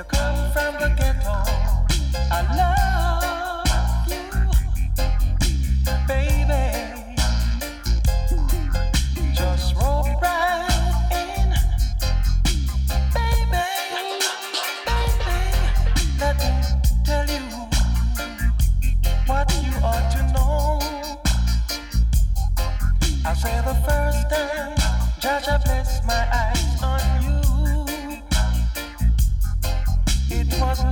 You come from the ghetto. I love you, baby. Just roll right in, baby, baby. Let me tell you what you ought to know. I say the first time, Jah Jah bless my eyes on you. It was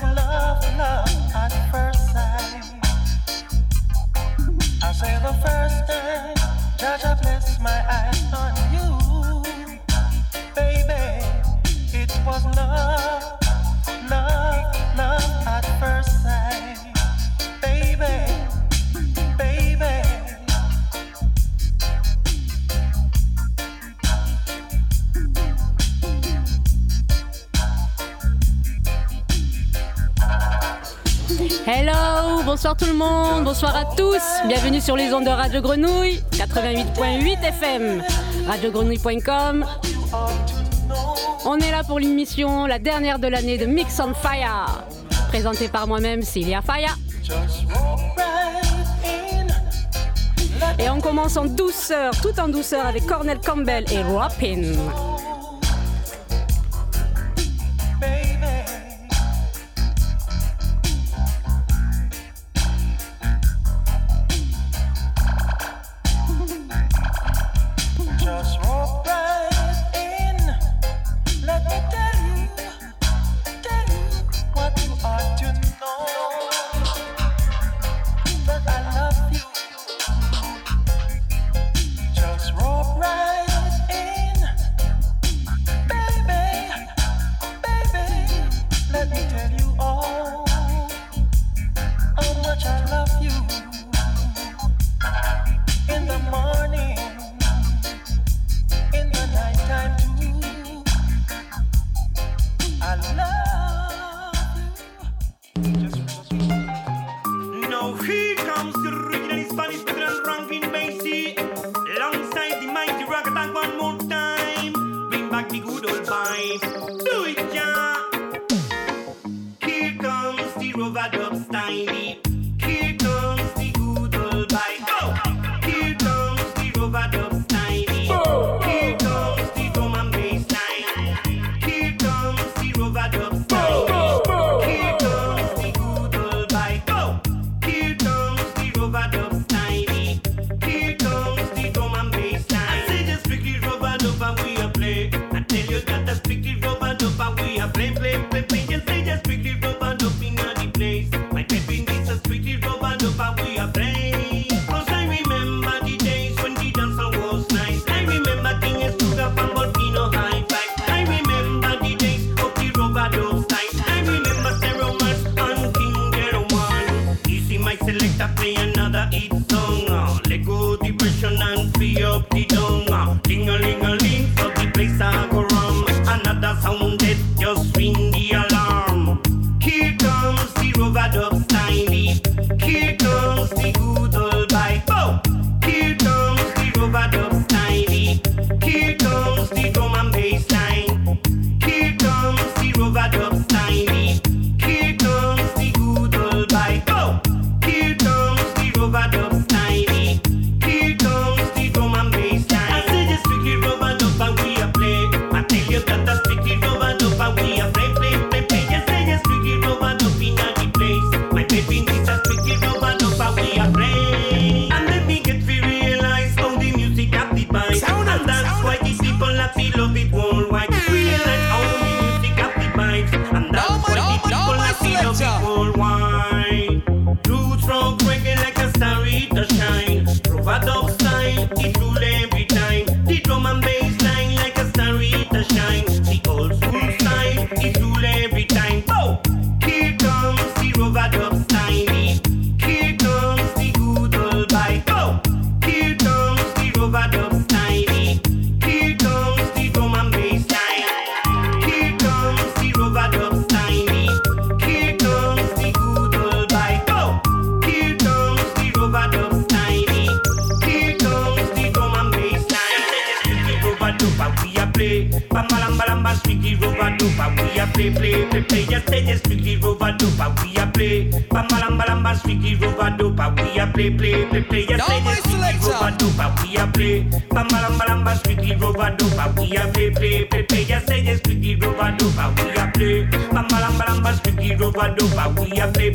love, love at first sight. I say the first time, Jah Jah bless my eyes on you, baby. It was love, love, love at first sight, baby, baby. Hello, bonsoir tout le monde, bonsoir à tous. Bienvenue sur les ondes de Radio Grenouille, 88.8 FM, radiogrenouille.com. On est là pour l'émission, la dernière de l'année de Mix on Fire, présentée par moi-même, Cilia Faya. Et on commence en douceur, tout en douceur, avec Cornel Campbell et Rappin'. Play, play, play, play, just say just quickly rub and up in the place. My baby needs a Bambalamba, squeaky rover dopa, we a play. Just say the squeaky rover dopa, we a play. Bambalamba, squeaky rover dopa, we a play. Just say the squeaky rover dopa, we a play. Bambalamba, squeaky rover dopa, we a play. Just say the squeaky rover dopa, we a play. Bambalamba, squeaky rover dopa, we a play.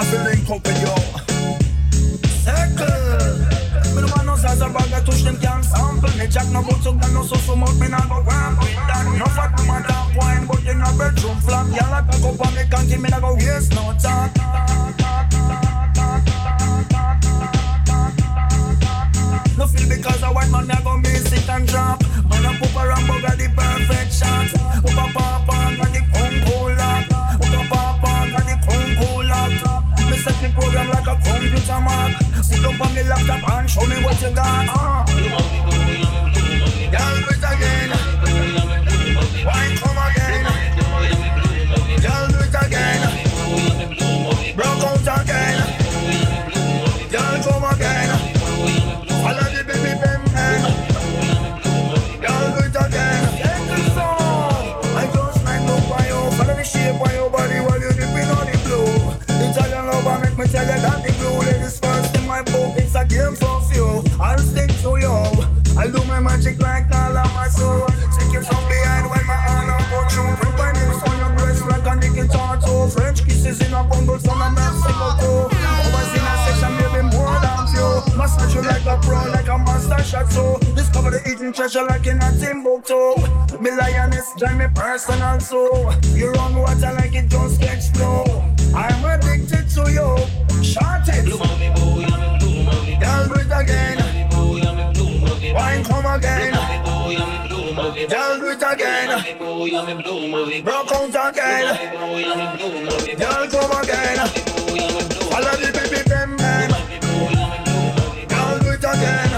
Acelem companhão Circle Me no nos as baga touch them gang sample Me jack no boot so that no so so mouth me na go gram That no fat man that wine but in a bedroom flap Yalla cock up on me can't give me na go waste no time No feel because a white man na go miss it and drop Man a poop around but got the perfect shots Opa papa got the Congo lock Opa papa got the Congo lock Me set me program like a computer man Sit up on me laptop and show me what you got Girl do it again Why come again Girl do it again Broke out again Girl come again Follow the baby bam bam Shape on your body while you're dipping on the blue Italian lover make me tell you that the glue Ladies first in my book, it's a game for few I'll stick to you I'll do my magic like all of my soul Take you from behind when my hand up on you Put my lips on your breast like a Nicky Tartu French kisses in a bungle from a Mexico too Always in a session, maybe more than few Massage you like a pro, like a master chateau Discover the hidden treasure like in a Timbuktu Me lioness, drive me personal soul You run water like it just explode I'm addicted to you Shot it Girl, do it again Wine come again Girl, do it again Broke out again Girl, come again Follow the baby bam bam Girl, do it again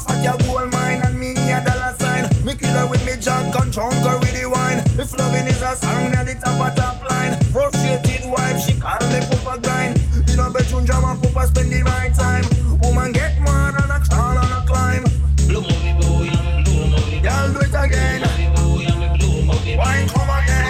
Fuck your gold mine and me a dollar sign Me killer with me junk and chunker with the wine If loving is a song at the top of top line Frustrated wife, she call me Papa grind You know bedroom job and Papa spend the right time Woman get mad and a crawl and a climb Blue movie boy, I'm blue movie Y'all do it again Blue movie boy, I'm blue movie Wine come again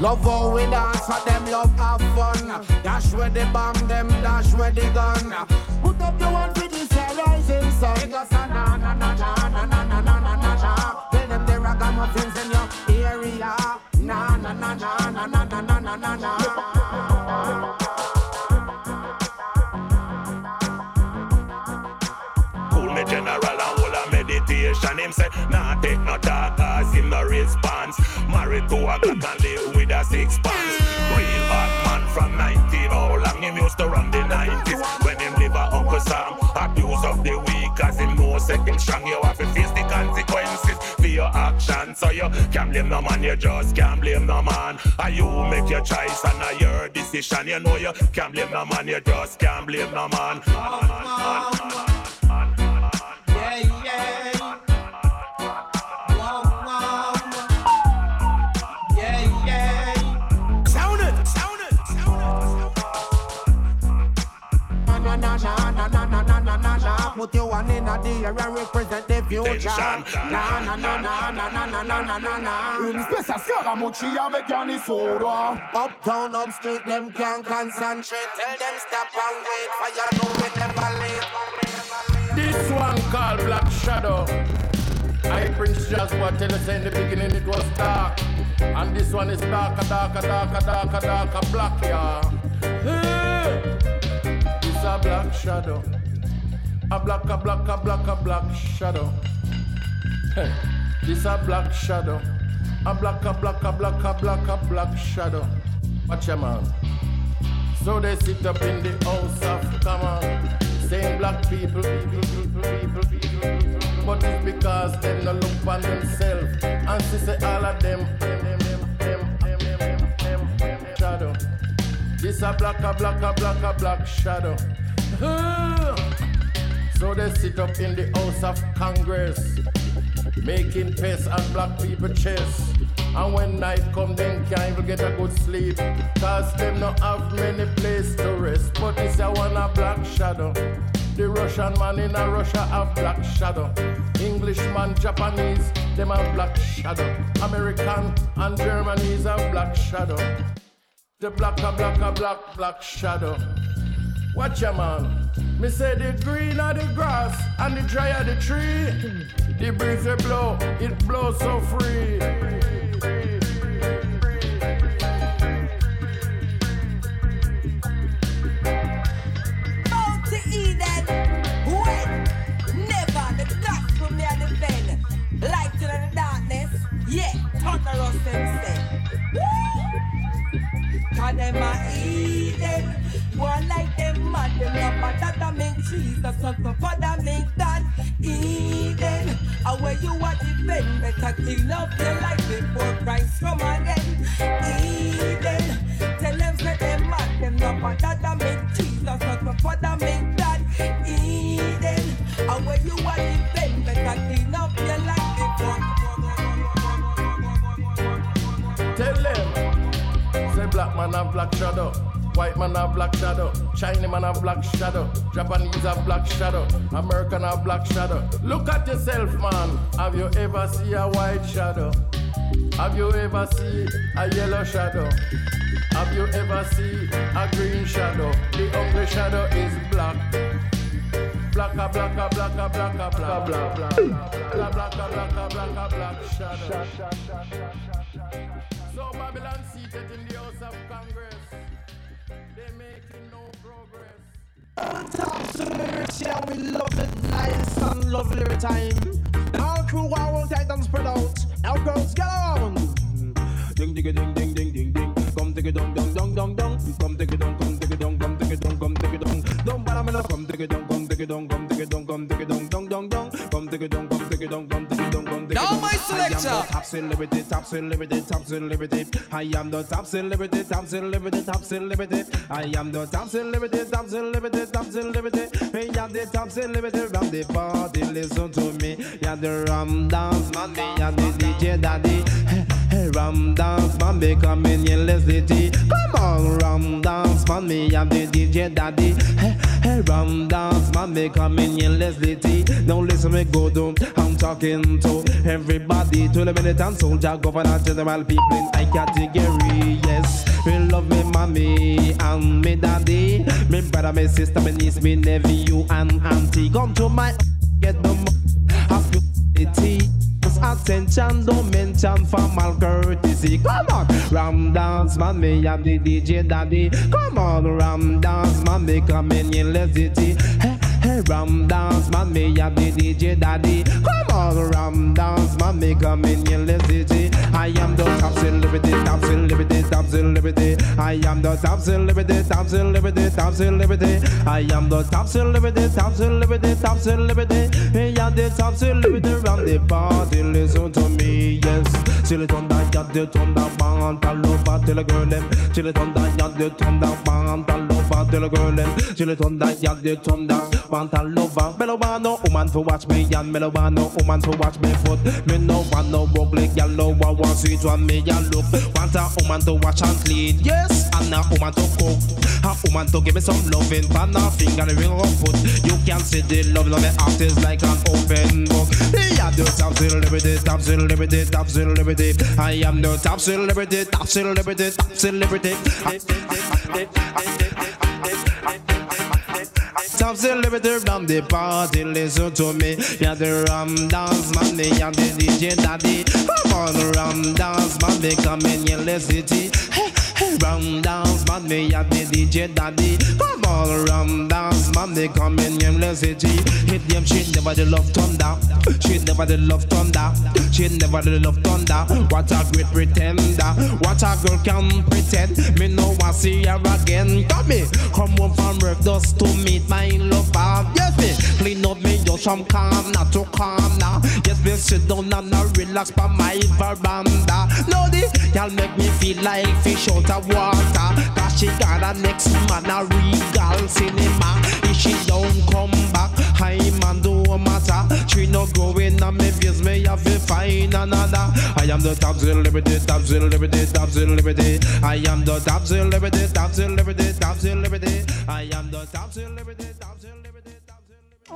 Love how we dance, let them love have fun. Dash where they bomb, them dash where they gun. Put up your one with this rising sun. They go sa na na na na na na na na na na. Tell them they ragamuffins in your area. Na na na na na na na na na na. Him say, nah, take no talk, cause him no response. Married to a cat and live with a six-pants. Real bad man from 90, how long him used to run the 90s. When him live a Uncle Sam, abuse of the weak, cause him no second strong. You have to face the consequences for your action. So you can't blame no man, you just can't blame no man. And you make your choice and your decision. You know you can't blame no man, you just can't blame no man. Put you one in a deer and represent the future. Na na na na na na na na na na na. Une spéciale cérémonie avec Yanni Soda. Uptown, upstreet, them can't concentrate. Tell them stop and wait, for you know we never late. This one called Black Shadow. I Prince Joshua tell us in the beginning it was dark, and this one is darker, darker, darker, darker, darker, black, yeah. It's a black shadow. A black shadow. Hey, this a black shadow. A black shadow. Watch your man. So they sit up in the house of common, saying black people. But it's because them no look on themselves. And she say all of them shadow. This a black shadow. So they sit up in the House of Congress, making pests and black people chess. And when night come, then can't even get a good sleep, cause them not have many place to rest. But this a one a black shadow. The Russian man in a Russia have black shadow. Englishman, Japanese, them have black shadow. American and Germanese have black shadow. The black shadow. Watch ya man. Me say the green of the grass and the dry of the tree. The breeze will blow, it blows so free. Go to Eden, wait, never the gospel me and the pen. Light in the darkness, yeah, thunder us them say. Cause them are Eden. One like them mad, them love Patata make Jesus, son for Father make that Eden. And when you want it, then better clean up your life before Christ come again. Eden, tell them say them mad, them love Patata make Jesus, son for Father make that Eden. And when you want it, then better clean up your life before. Tell them, say black man and black shadow. White man have black shadow, Chinese man have black shadow, Japanese have black shadow, American have black shadow. Look at yourself, man. Have you ever seen a white shadow? Have you ever seen a yellow shadow? Have you ever seen a green shadow? The only shadow is black. Black shadow. So Babylon seated in the House of Congress. They're making no progress. Times to the lyrics, yeah, we love it nice and lovely time. All crew are all tight and spread out. Now girls, get on. Ding ding ding ding ding ding ding. Come dig it dong dong dong dong dong. Come dig it dong, come dig it dong, come dig it dong, come dig it dong. Don't bother me now. Come dig it dong, come dig it dong, come dig it dong, come dig it dong dong dong dong. Come dig it dong, come dig it dong, come dig it dong, come dig it dong. Now my son. selector. I am the top celebrity. We are the top celebrity from the party. Listen to me, you are the rum dance man, me and the DJ daddy. Ram dance man, be coming in the city. Come on, ram dance man, me and the DJ daddy. Ram dance man, be coming in the city. Now listen me go down, I'm talking to everybody. To the militant soldier, governor, general, people in high category. Yes, we love me mommy and me daddy, me brother, me sister, me niece, me nephew and auntie. Come to my get the hospitality. Attention, don't mention formal courtesy. Come on, ram dance man, me am the DJ daddy. Come on, ram dance man, me coming in the city. Hey, hey, ram dance man, me am the DJ daddy. Come on, ram dance man, me coming in the city. I am the top celebrity, top celebrity, top celebrity. I am the top celebrity, top celebrity, top celebrity. I am the top celebrity, top celebrity, top celebrity. Me am the top celebrity round the party. Listen to me, yes. Till it on that yacht, the thunder bang, tell over till a girl them. Till it on that yacht, the thunder bang, tell over till a girl them. Till it on that yacht, the thunder bang, tell over. Melobano, woman for watch me, and Melobano, woman for watch me foot. Me no one no walk like yellow, I want sweet one, me ya look. Want a woman to watch and clean, yes, and a woman to cook. A woman to give me some loving, pan a finger and a ring of foot. You can see the love of the artist like an open book. They are the top celebrity. Top celebrity, top celebrity. I am the top celebrity, top celebrity, top celebrity. Top celebrity from the party, listen to me. Yeah, the ram dance man, me and the DJ daddy. Come on, ram dance man, me coming in the city. Ram dance man, me and the DJ daddy. Come on, ram dance man, they come in the city. Hit them, she never the love thunder. She never the love thunder. She never the love thunder. What a great pretender. What a girl can pretend. Me no want see her again. Come home from work just to meet my lover. Yes me, clean up me just from calm now to calm now. Yes me, sit down and I relax by my veranda. No the y'all make me feel like fish out of water. Cause she got a next man a regal cinema. If she don't come back, I man don't matter. She no going on me views, me have to find another. I am the top celebrity, top celebrity, top celebrity. I am the top celebrity, top celebrity, top celebrity. I am the top celebrity, top celebrity, top celebrity.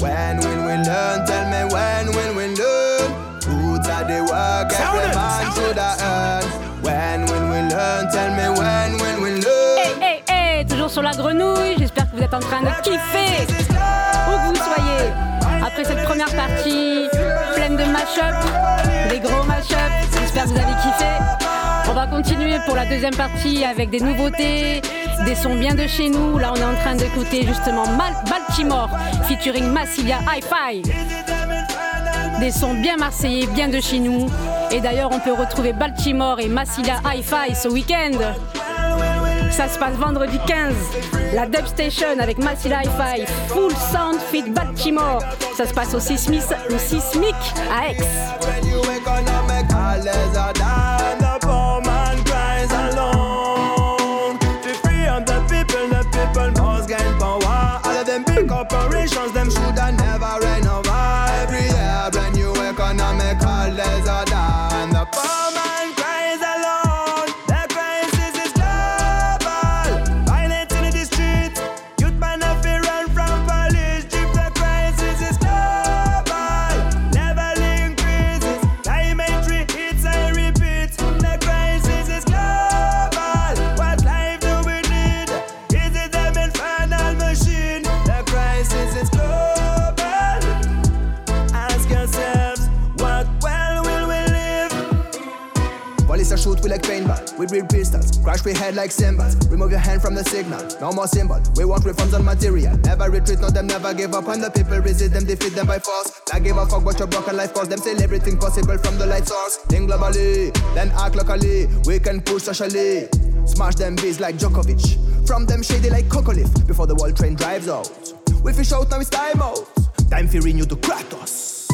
When will we learn? Tell me when will we learn? Roots are the work every man should earn. When will we learn? Tell me when will we learn? Hey, hey, hey, toujours sur la grenouille. J'espère que vous êtes en train de kiffer. Où que vous soyez. Après cette première partie pleine de mash-up, des gros mash-up, j'espère que vous avez kiffé. On va continuer pour la deuxième partie avec des nouveautés. Des sons bien de chez nous. Là, on est en train d'écouter justement Baltimore featuring Massilia Hi-Fi. Des sons bien marseillais, bien de chez nous. Et d'ailleurs, on peut retrouver Baltimore et Massilia Hi-Fi ce week-end. Ça se passe vendredi 15. La Dub Station avec Massilia Hi-Fi. Full Sound Fit Baltimore. Ça se passe au Sismic à Aix. Corporations, them shoulda never ran over. Every year, brand new economic holidays are done. The poor man cries alone. The crisis is global. Violence in the streets. Youth man have to run from police. The crisis is global. Never increases. Climate hits and repeats. The crisis is global. What life do we need? Is it them infernal machine? Crisis is global. Ask yourselves, what well will we live? Police are shoot, we like paintball. We real pistols, crash we head like cymbals. Remove your hand from the signal, no more symbol. We want reforms on material, never retreat, no them never give up. And the people resist them, defeat them by force. Not give a fuck what your broken life cause. Them sell everything possible from the light source. Think globally, then act locally. We can push socially. Smash them biz like Djokovic. From them shady like coca leaf before the world train drives out. We fish out, now it's time out. Time for renew to Kratos.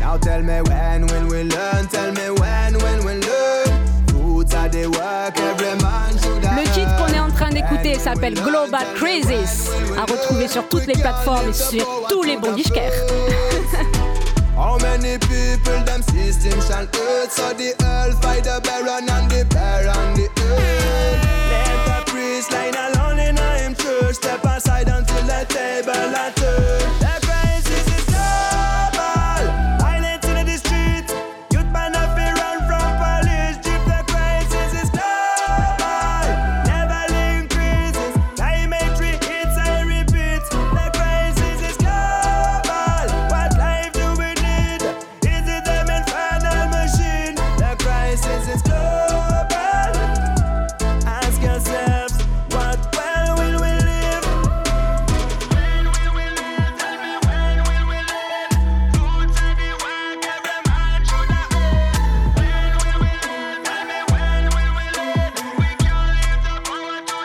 Now tell me when we learn. Tell me when we learn. Le titre qu'on est en train d'écouter s'appelle Global Crisis, à retrouver sur toutes les plateformes et sur tous les bons disquaires. How many people them system shall hurt, so the earth fight the baron and the bear and the earth. Let the priest lying alone in him church, step aside until the table are turned. The crisis is global, violence in the street, youth man up and run from police jeep. The crisis is global, never increases, climate hits I repeat. The crisis is global, what life do we need? Is it them infernal machine? The crisis is global, ask yourselves, what when will we live? When will we live? Tell me when will we live? Roots of the world, every man should have lived. When will we live? Tell me when will we live? We can't leave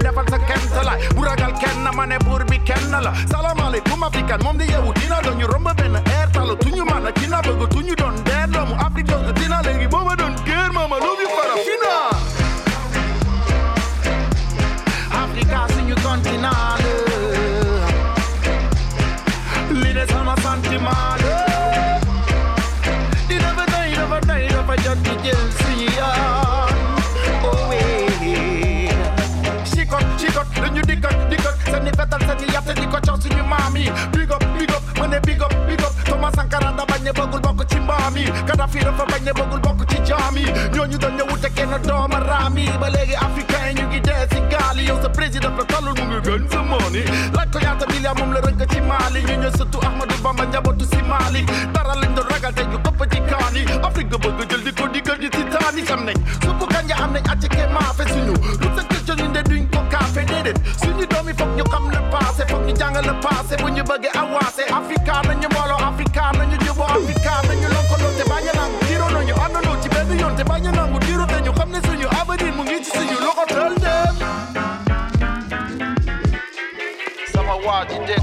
the power to the faith. The crisis is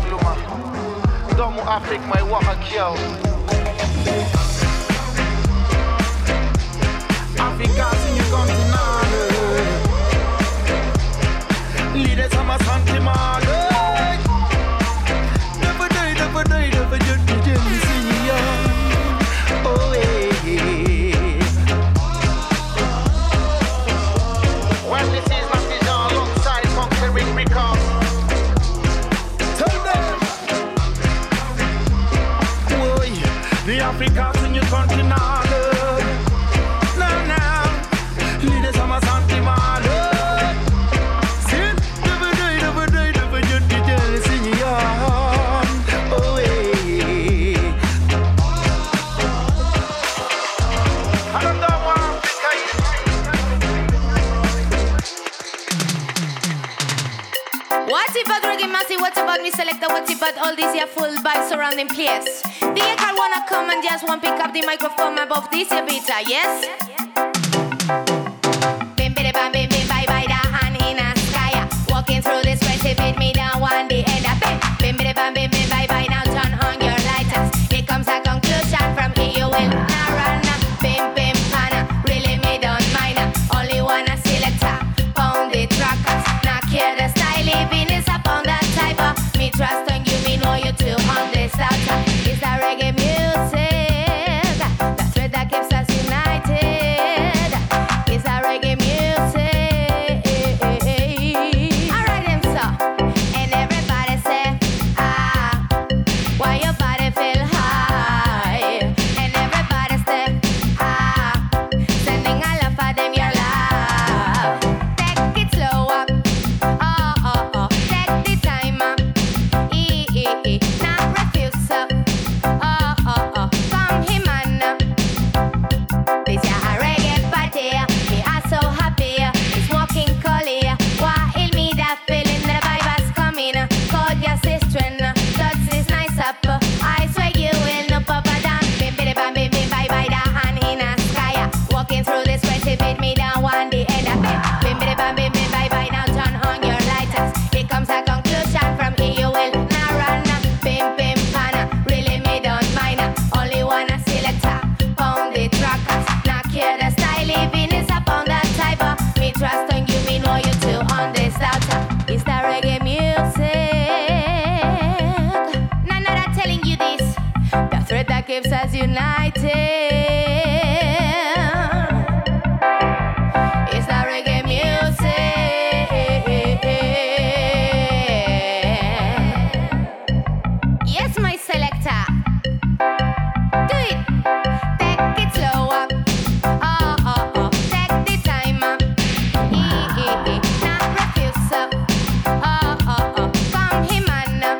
global. Africa, sing your continent. Leaders on my country market. Never die, never die, never die, never die. Oh yeah. Well, this is my vision alongside conquering records. Tell them. Oh yeah. The Africans in your country now. Selector, what's it but all these here full by surrounding place. The acre wanna come and just one pick up the microphone above this a bit, yes? Bim bidi bam bim bim bye bye the hand in a sky. Walking through this friendship with me down one the end of it. Bim bidi bam bim bim bye bye now turn on your lighters. Here comes a conclusion from here you will not run. Bim bim pana, really me don't mind. Only one a selector, pound the trackers. Not care the style, living is upon that type of. Me trust on you, me know you too on this out. It's the reggae music, that's what that keeps us united. It's the reggae music. Alright then so, and everybody say, ah, why your body feel high? And everybody step, ah, sending a love for them your love. Take it slow up, oh oh oh, take the time up. Not refuse up. Oh, oh, oh. Come him on up.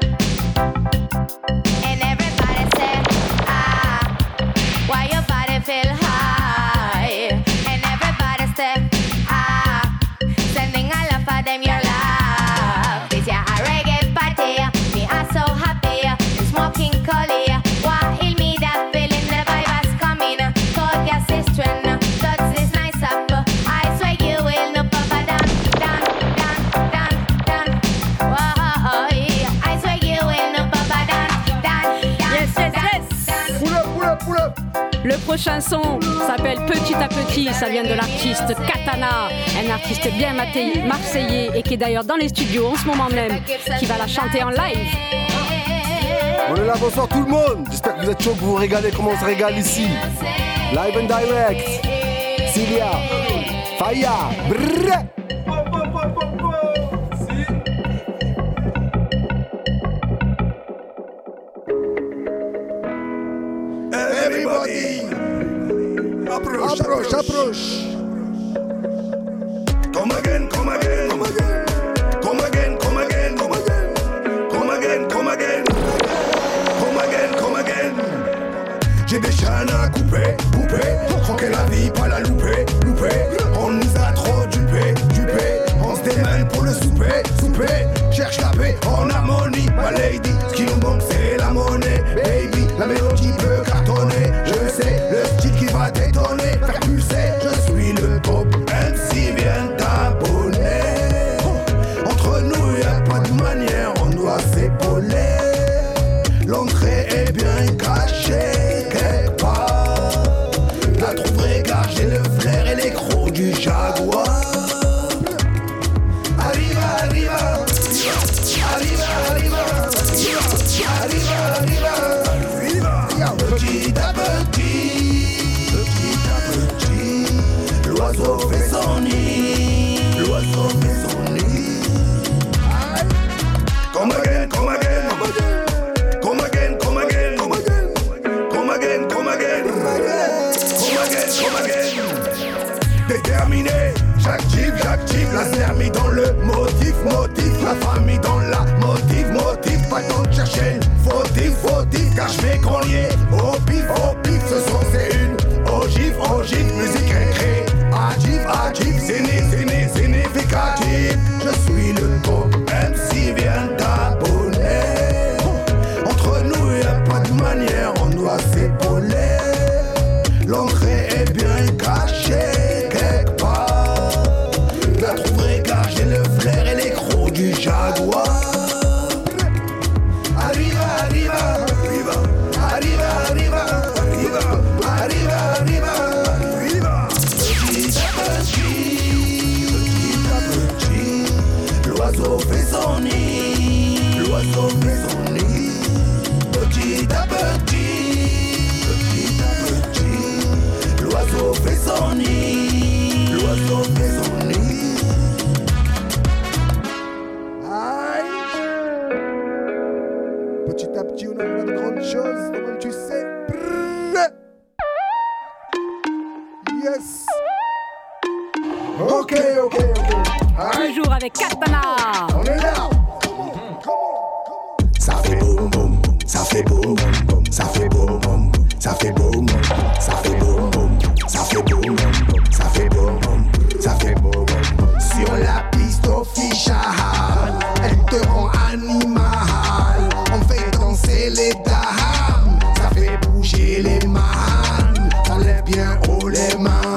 This ya a reggae party. Me are so happy. It's walking collier. While me that feeling that the vibe is coming. Call your sister and touch this nice up. I swear you will no pop a down. Bim bidi bam bim bim bye bye the hand in a sky. Walking through this friendship with me down one the end of it. Bim bidi bam bim bim bye bye now turn on your lighters. Here comes a conclusion from here you will. Trust on you, me know you too on this outer. It's the reggae music. None of that telling you this. The thread that keeps us united. It's the reggae music. Yes, my selector. Do it. Take it slow up. Oh, oh, oh. Le prochain son s'appelle Petit à Petit, ça vient de l'artiste Katana, un artiste bien marseillais et qui est d'ailleurs dans les studios en ce moment même, qui va la chanter en live. On est là, bonsoir tout le monde, j'espère que vous êtes chaud, que vous vous régalez comme on se régale ici. Live and direct, Cilia Faya, brrr. Approche, approche. Come again, come again, come again. Come again, come again, come again. Come again, come again. Come again, come again. J'ai des chaînes à couper, couper. Croquer la vie, pas la louper, louper. On nous a trop dupé, dupé. On se démène pour le souper, souper. Cherche la paix, on a money, ma lady. Ce qui nous manque, c'est la monnaie, baby. La mélodie peut cartonner, je sais. Le style qui va détonner, faire pulser. Je suis le top MC, viens t'abonner. Entre nous, y'a pas de manière, on doit s'épauler. L'entrée est bien cachée, quelque part. La trouverez cachée, le flair et les crocs du jaguar. Arriva, arriva. du jaguar. Arriva, arriva, arriva, arriva, arriva, arriva, arriva, arriva, arriva. Petit à petit, l'oiseau fait son nid, l'oiseau fait son nid. Petit à petit, l'oiseau fait son nid, l'oiseau fait son nid. Petit à petit, on a de grandes choses, comme tu sais. Yes. Ok, ok, ok. Aye. Toujours avec Katana. On est là. Ça fait boum boum, ça fait boum boum, ça fait boum boum, ça fait boum boum, ça fait boum boum, ça fait boum boum, ça fait boum boum, ça fait boum boum. Sur la piste officielle, elle te rend animal. On fait danser les dames, ça fait bouger les manes. On lève bien haut les mains,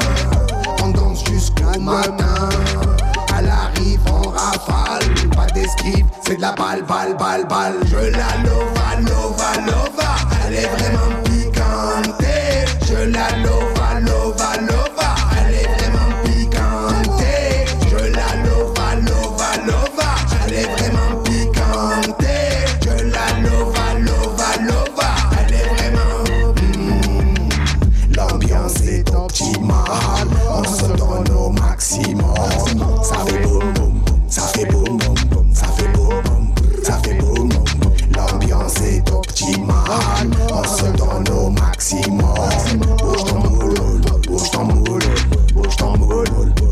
on danse jusqu'au matin. À l'arrive en rafale, pas d'esquive, c'est de la balle, balle, balle, balle. Je la lova, lova, lova, elle est vraiment piquante. Je la lova, lova, lova, elle est vraiment piquante. Je la lova, lova, lova, elle est vraiment piquante. On se donne au maximum. Ça fait boum boum, ça fait boum boum, ça fait boum boum, ça fait boum boum. L'ambiance est optimale. On se donne au maximum. Bouge ton boulot, bouge ton boulot, bouge ton boulot,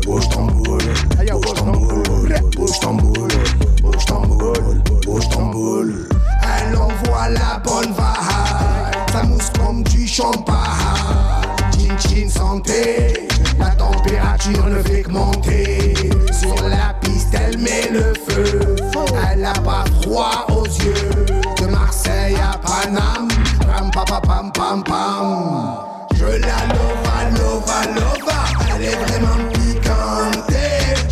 bouge ton boulot, bouge ton boulot, bouge ton boulot, bouge ton boulot, bouge ton boulot. Elle envoie la bonne vibe, ça mousse comme du champagne. Chin santé, la température ne fait que monter. Sur la piste, elle met le feu. Elle a pas froid aux yeux. De Marseille à Paname, ram pa pa pam pam pam. Je la lova, lova, lova, elle est vraiment piquante.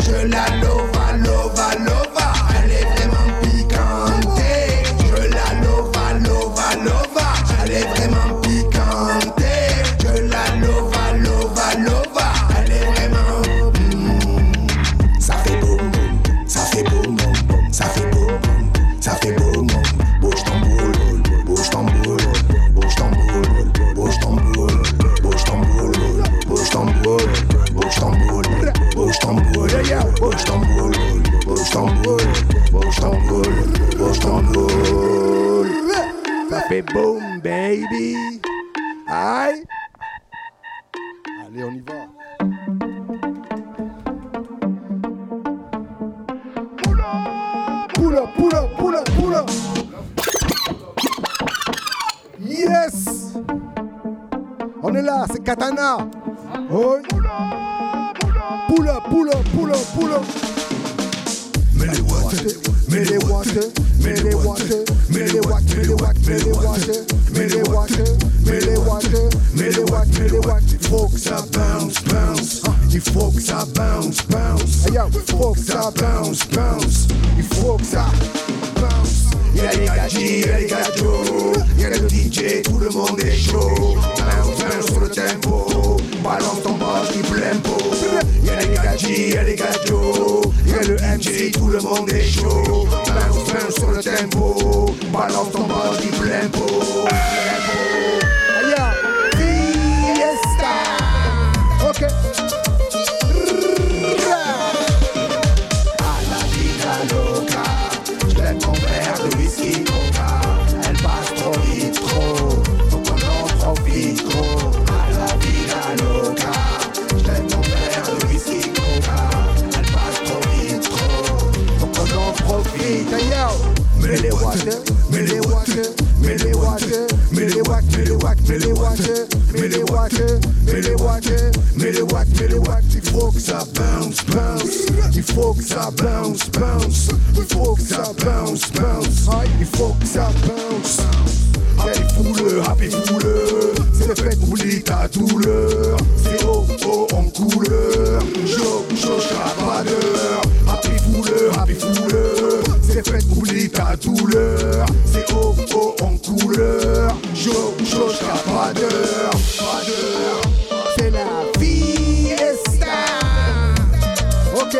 Je la lova, lova, lova, elle est vraiment piquante. Je la lova, lova, lova, elle est vraiment piquante. Lova, lova, lova, elle est vraiment. Ça fait boum boum, ça fait boum boum, ça fait boum boum, ça fait boum boum. Bouge ton boulot, bouge ton boulot, bouge ton boulot, bouge ton boulot, bouge ton boulot, bouge ton boulot, bouge ton boulot, bouge ton boulot, bouge ton boulot, bouge ton boulot, bouge ton boulot, bouge ton boulot. Ça fait boum, baby. Aïe. Allez, on y va. Pull up, pull up, pull up, pull up. Yes. On est là, c'est Katana. Oh. Pull up, pull up, pull up, pull up. Mele water, mele water, mele water, mele water, mele water, mele water, mele water, mele water, mele water. Folks, I bounce, bounce. You folks, I bounce, bounce. Folks, I bounce, bounce. You folks, I bounce. Il y a les gadgets, il y a les gâteaux. Il y a le DJ, tout le monde est chaud. Bounce, bounce sur le tempo. Balance ton bras, qui plein pot. Il y a les gadgets, il y a les gâteaux. Il y a le MJ, tout le monde est chaud. Bounce, bounce sur le tempo. Balance ton bras, qui plein pot. Okay. À la vida loca, j'lève mon verre de whisky coca. Elle passe trop vite, trop, faut qu'on en profite trop. À la vida loca, j'lève mon verre de whisky coca. Elle passe trop vite, trop, faut qu'on en profite. Mais les waters, mais les waters, mais les waters, mais les waters, mais les waters, mais les waters, mais les waters, mais les waters, mais les waters, mais les waters. Il faut que ça bounce, bounce. Il faut que ça bounce, bounce. Il faut que ça bounce, bounce. Il faut que ça bounce. Happy foule, happy foule. C'est le fait oublie ta douleur. C'est oh oh en couleur. Chaud, chaud, chaud, pas d'heure. Happy foule, happy foule. douleur. C'est haut, haut en couleur. Chaud, chaud, jusqu'à pas d'heure. Pas d'heure. C'est la fiesta. Ok.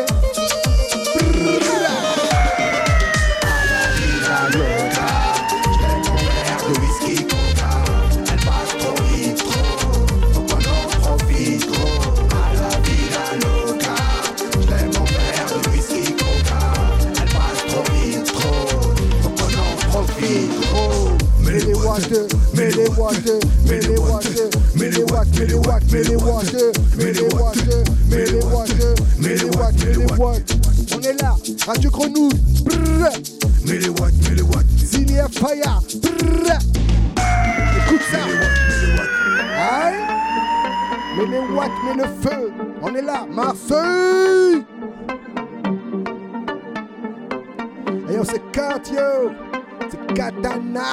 On est là, Radio Grenouille. Cilia Faya. Écoute ça. Mets les watts, mets le feu. On est là, Marseille. Et on c'est Kat, yo. C'est Katana.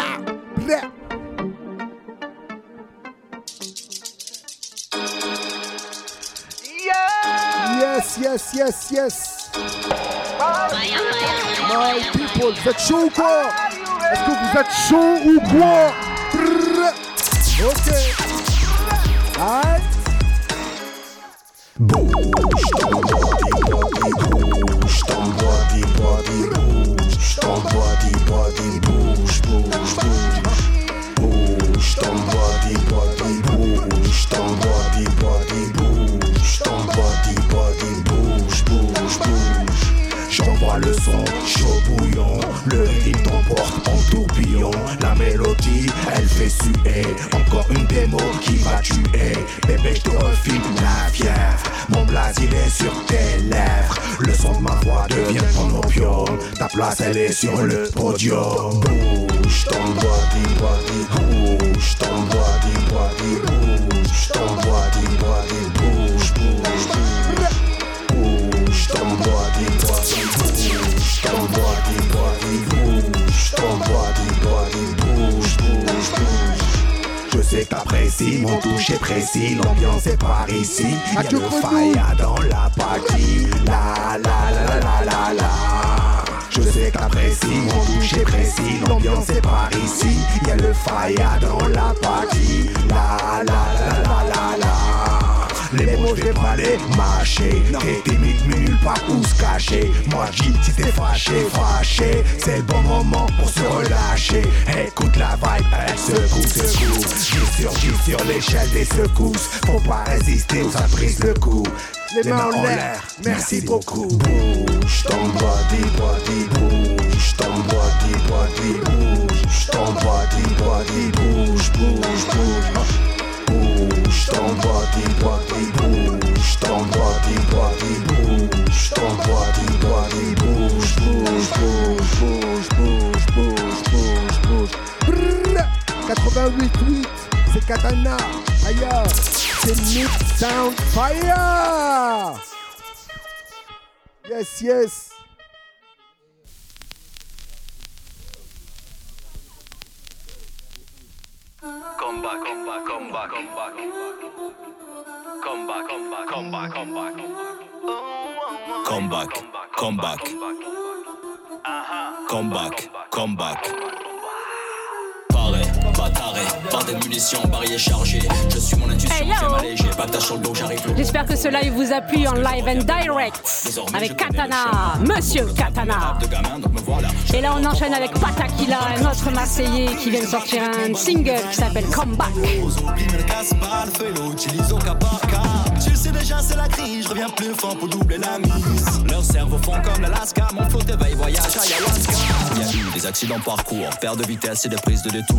Yes, yes, yes, yes. My people, vous êtes chaud ou quoi? Est-ce que vous êtes chaud ou quoi? Ok. Alright. Bouge ton body, body, bouge ton body, body, bouge ton body, body, bouge, bouge, bouge. Bouge ton body, body, bouge ton body, body, bouge ton body. J'envoie le son chaud bouillon, le rythme t'emporte en tourbillon. La mélodie, elle fait suer, encore une démo qui va tuer. Bébé, je te refile la fièvre, mon blaze il est sur tes lèvres. Le son de ma voix devient ton opium, ta place elle est sur le podium. Bouge ton body, body, bouge ton body, body, bouge ton body, body, bouge, bouge, bouge. Ton body, body, bouge, bouge, bouge. Je sais que t'apprécies, mon toucher précis. L'ambiance est par ici, y'a le faya dans la partie. La, la, la, la, la, la. Je sais que t'apprécies, mon toucher précis. L'ambiance est par ici, y'a le faya dans la partie. La, la, la, la, la, la. Les mots je vais pas les mâcher. T'es timide mais nulle part où se cacher. Moi je dis si t'es fâché, fâché. C'est le bon moment pour se relâcher. Écoute la vibe, elle secoue, secoue. J'y sur l'échelle des secousses. Faut pas résister ou ça brise le cou. Les mains en l'air, merci beaucoup. Bouge ton body, body, bouge ton body, body, bouge ton body, body, bouge, bouge, bouge. Bouge ton body, body, bouge ton body, body, bouge ton body, body, bouge, bouge, bouge, bouge, bouge, bouge, bouge, bouge. Brrrr, 88.8, c'est Katana. Aïe, c'est Luchan Soldier. Yes, yes. Come back. Pas taré, par des munitions, barillet chargé. Je suis mon intuition, hey c'est m'alléger. Pas tâche sur le dos, j'arrive. J'espère que ce live vous a plu en live and direct. Avec Katana, Monsieur Katana. Et là, on enchaîne avec Patakila, un autre Marseillais qui vient de sortir un single qui s'appelle Come Back. Tu sais déjà, c'est la crise. Je reviens plus fort pour doubler la mise. Leur cerveau fond comme l'Alaska. Mon flot éveille, voyage à Ayahuasca. Il y a eu des accidents parcours, perte de vitesse et des prises de détour.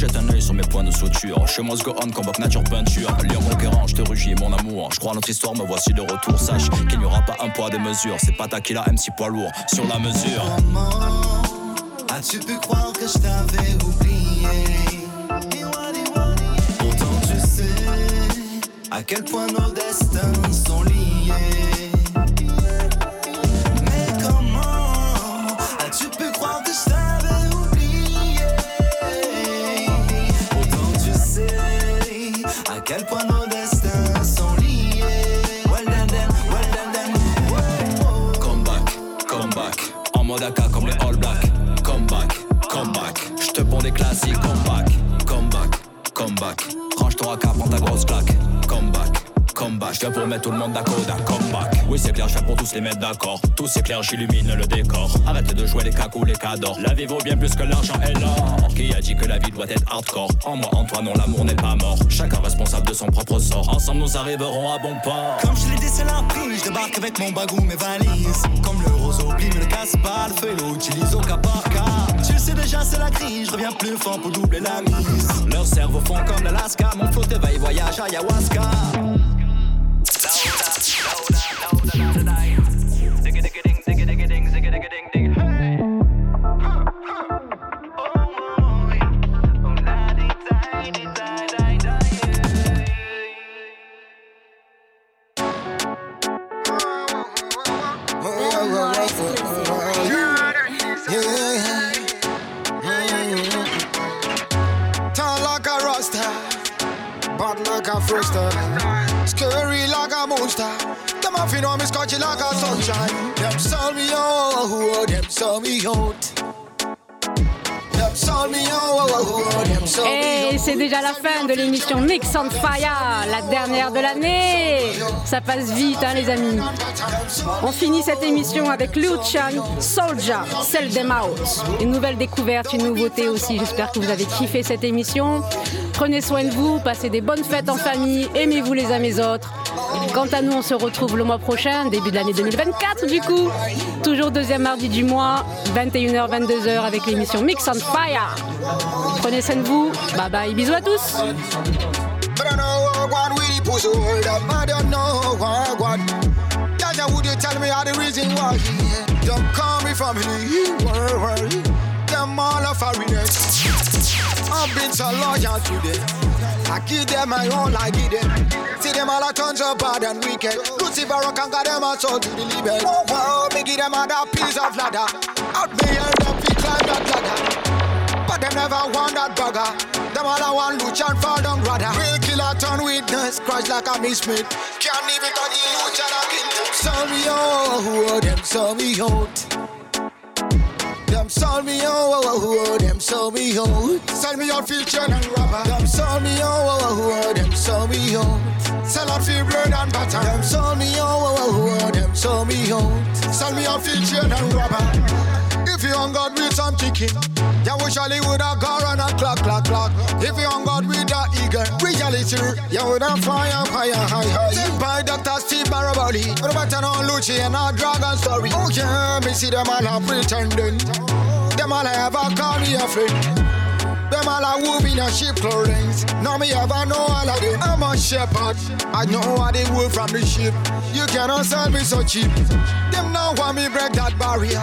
Jette un œil sur mes points de suture. Chez moi, go on, combat nature peinture. Lion conquérant, je te rugis, mon amour. Je crois à notre histoire, me voici de retour. Sache qu'il n'y aura pas un poids des mesures. C'est pas ta qui la MC poids lourd sur la mesure. Maman, as-tu pu croire que je t'avais oublié? Pourtant, tu sais à quel point nos destins sont liés. Mais comment as-tu pu croire que je t'avais oublié? À quel point nos destins sont liés. Well done, well done, well done. Come back, come back. En mode AK comme les All Blacks. come back, j'te ponds des classiques, come back, come back, come back, range ton raca, prends ta grosse claque, come back, j'viens pour mettre tout le monde d'accord d'un come back. Oui c'est clair, j'viens pour tous les mettre d'accord, tout c'est clair, j'illumine le décor. Arrêtez de jouer les cacous, les cadors, la vie vaut bien plus que l'argent et l'or. Qui a dit que la vie doit être hardcore? En moi, en toi, non, l'amour n'est pas mort. Chacun responsable de son propre sort, ensemble nous arriverons à bon port. Comme je l'ai dit, c'est la prise, j'débarque avec mon bagou, mes valises. Comme le rose au blé, ne le casse pas, le feu l'utilise au cas par cas. Tu le sais déjà, c'est la crise, j'reviens plus fort pour doubler la mise. Leur cerveau fond comme l'Alaska, mon flot éveille, voyage à ayahuasca. Scary like a monster. Them off in on me scotchy like a sunshine. Them sold me out, them sold me out. Et c'est déjà la fin de l'émission Mix on Fire, la dernière de l'année. Ça passe vite, hein, les amis. On finit cette émission avec Luchan Soldier, Sell Them Out. Une nouvelle découverte, une nouveauté aussi. J'espère que vous avez kiffé cette émission. Prenez soin de vous, passez des bonnes fêtes en famille, aimez-vous les uns les autres. Quant à nous, on se retrouve le mois prochain, début de l'année 2024 du coup. Toujours deuxième mardi du mois, 21h, 22h avec l'émission Mix on Fire. Prenez soin de vous, bye bye, bisous à tous. I've been so loyal to them. I give them my own, I give them. See them all a tons of bad and wicked. Lucifer and conquer them and sold to the living. Oh wow, me give them another piece of ladder. Out me end up, we climb that ladder. But they never want that bugger. Them all a want Luchan fall down rather. Real killer turn witness, crash like a misfit. Can't even touch the Luchan again. Sell me out, them sell me out. Them sold me out, them sold me out. Sell me out future and rubber. Them sold me out, them sold me out. Sell out for blood and butter. Them sold me out, them sold me out. Sell me out future and rubber. If you hung out with some chicken, you usually would have gone and clock, clock, clock. If you hung out with that eagle, reality, you would have fire, fire, high. Sent by Dr. Steve Baraboli, what about an old Lucci and our dragon story? Oh yeah, me see them all are pretending. Them all ever call me a friend. Them all are wolf in a sheep clothings. Now me ever know all of them. I'm a shepherd, I know how they wolf from the sheep. You cannot sell me so cheap. Them now want me break that barrier.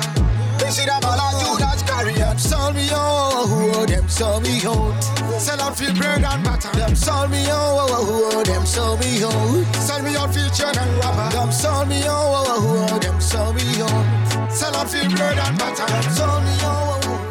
You see them all I do that's carry. Them sold me out, them sold me out. Sell out for bread and butter. Them sold me out, them sold me out. Sell me out for churn and rubber. Them sold me out, them sold me out. Sell out for bread and butter. Them sold me out.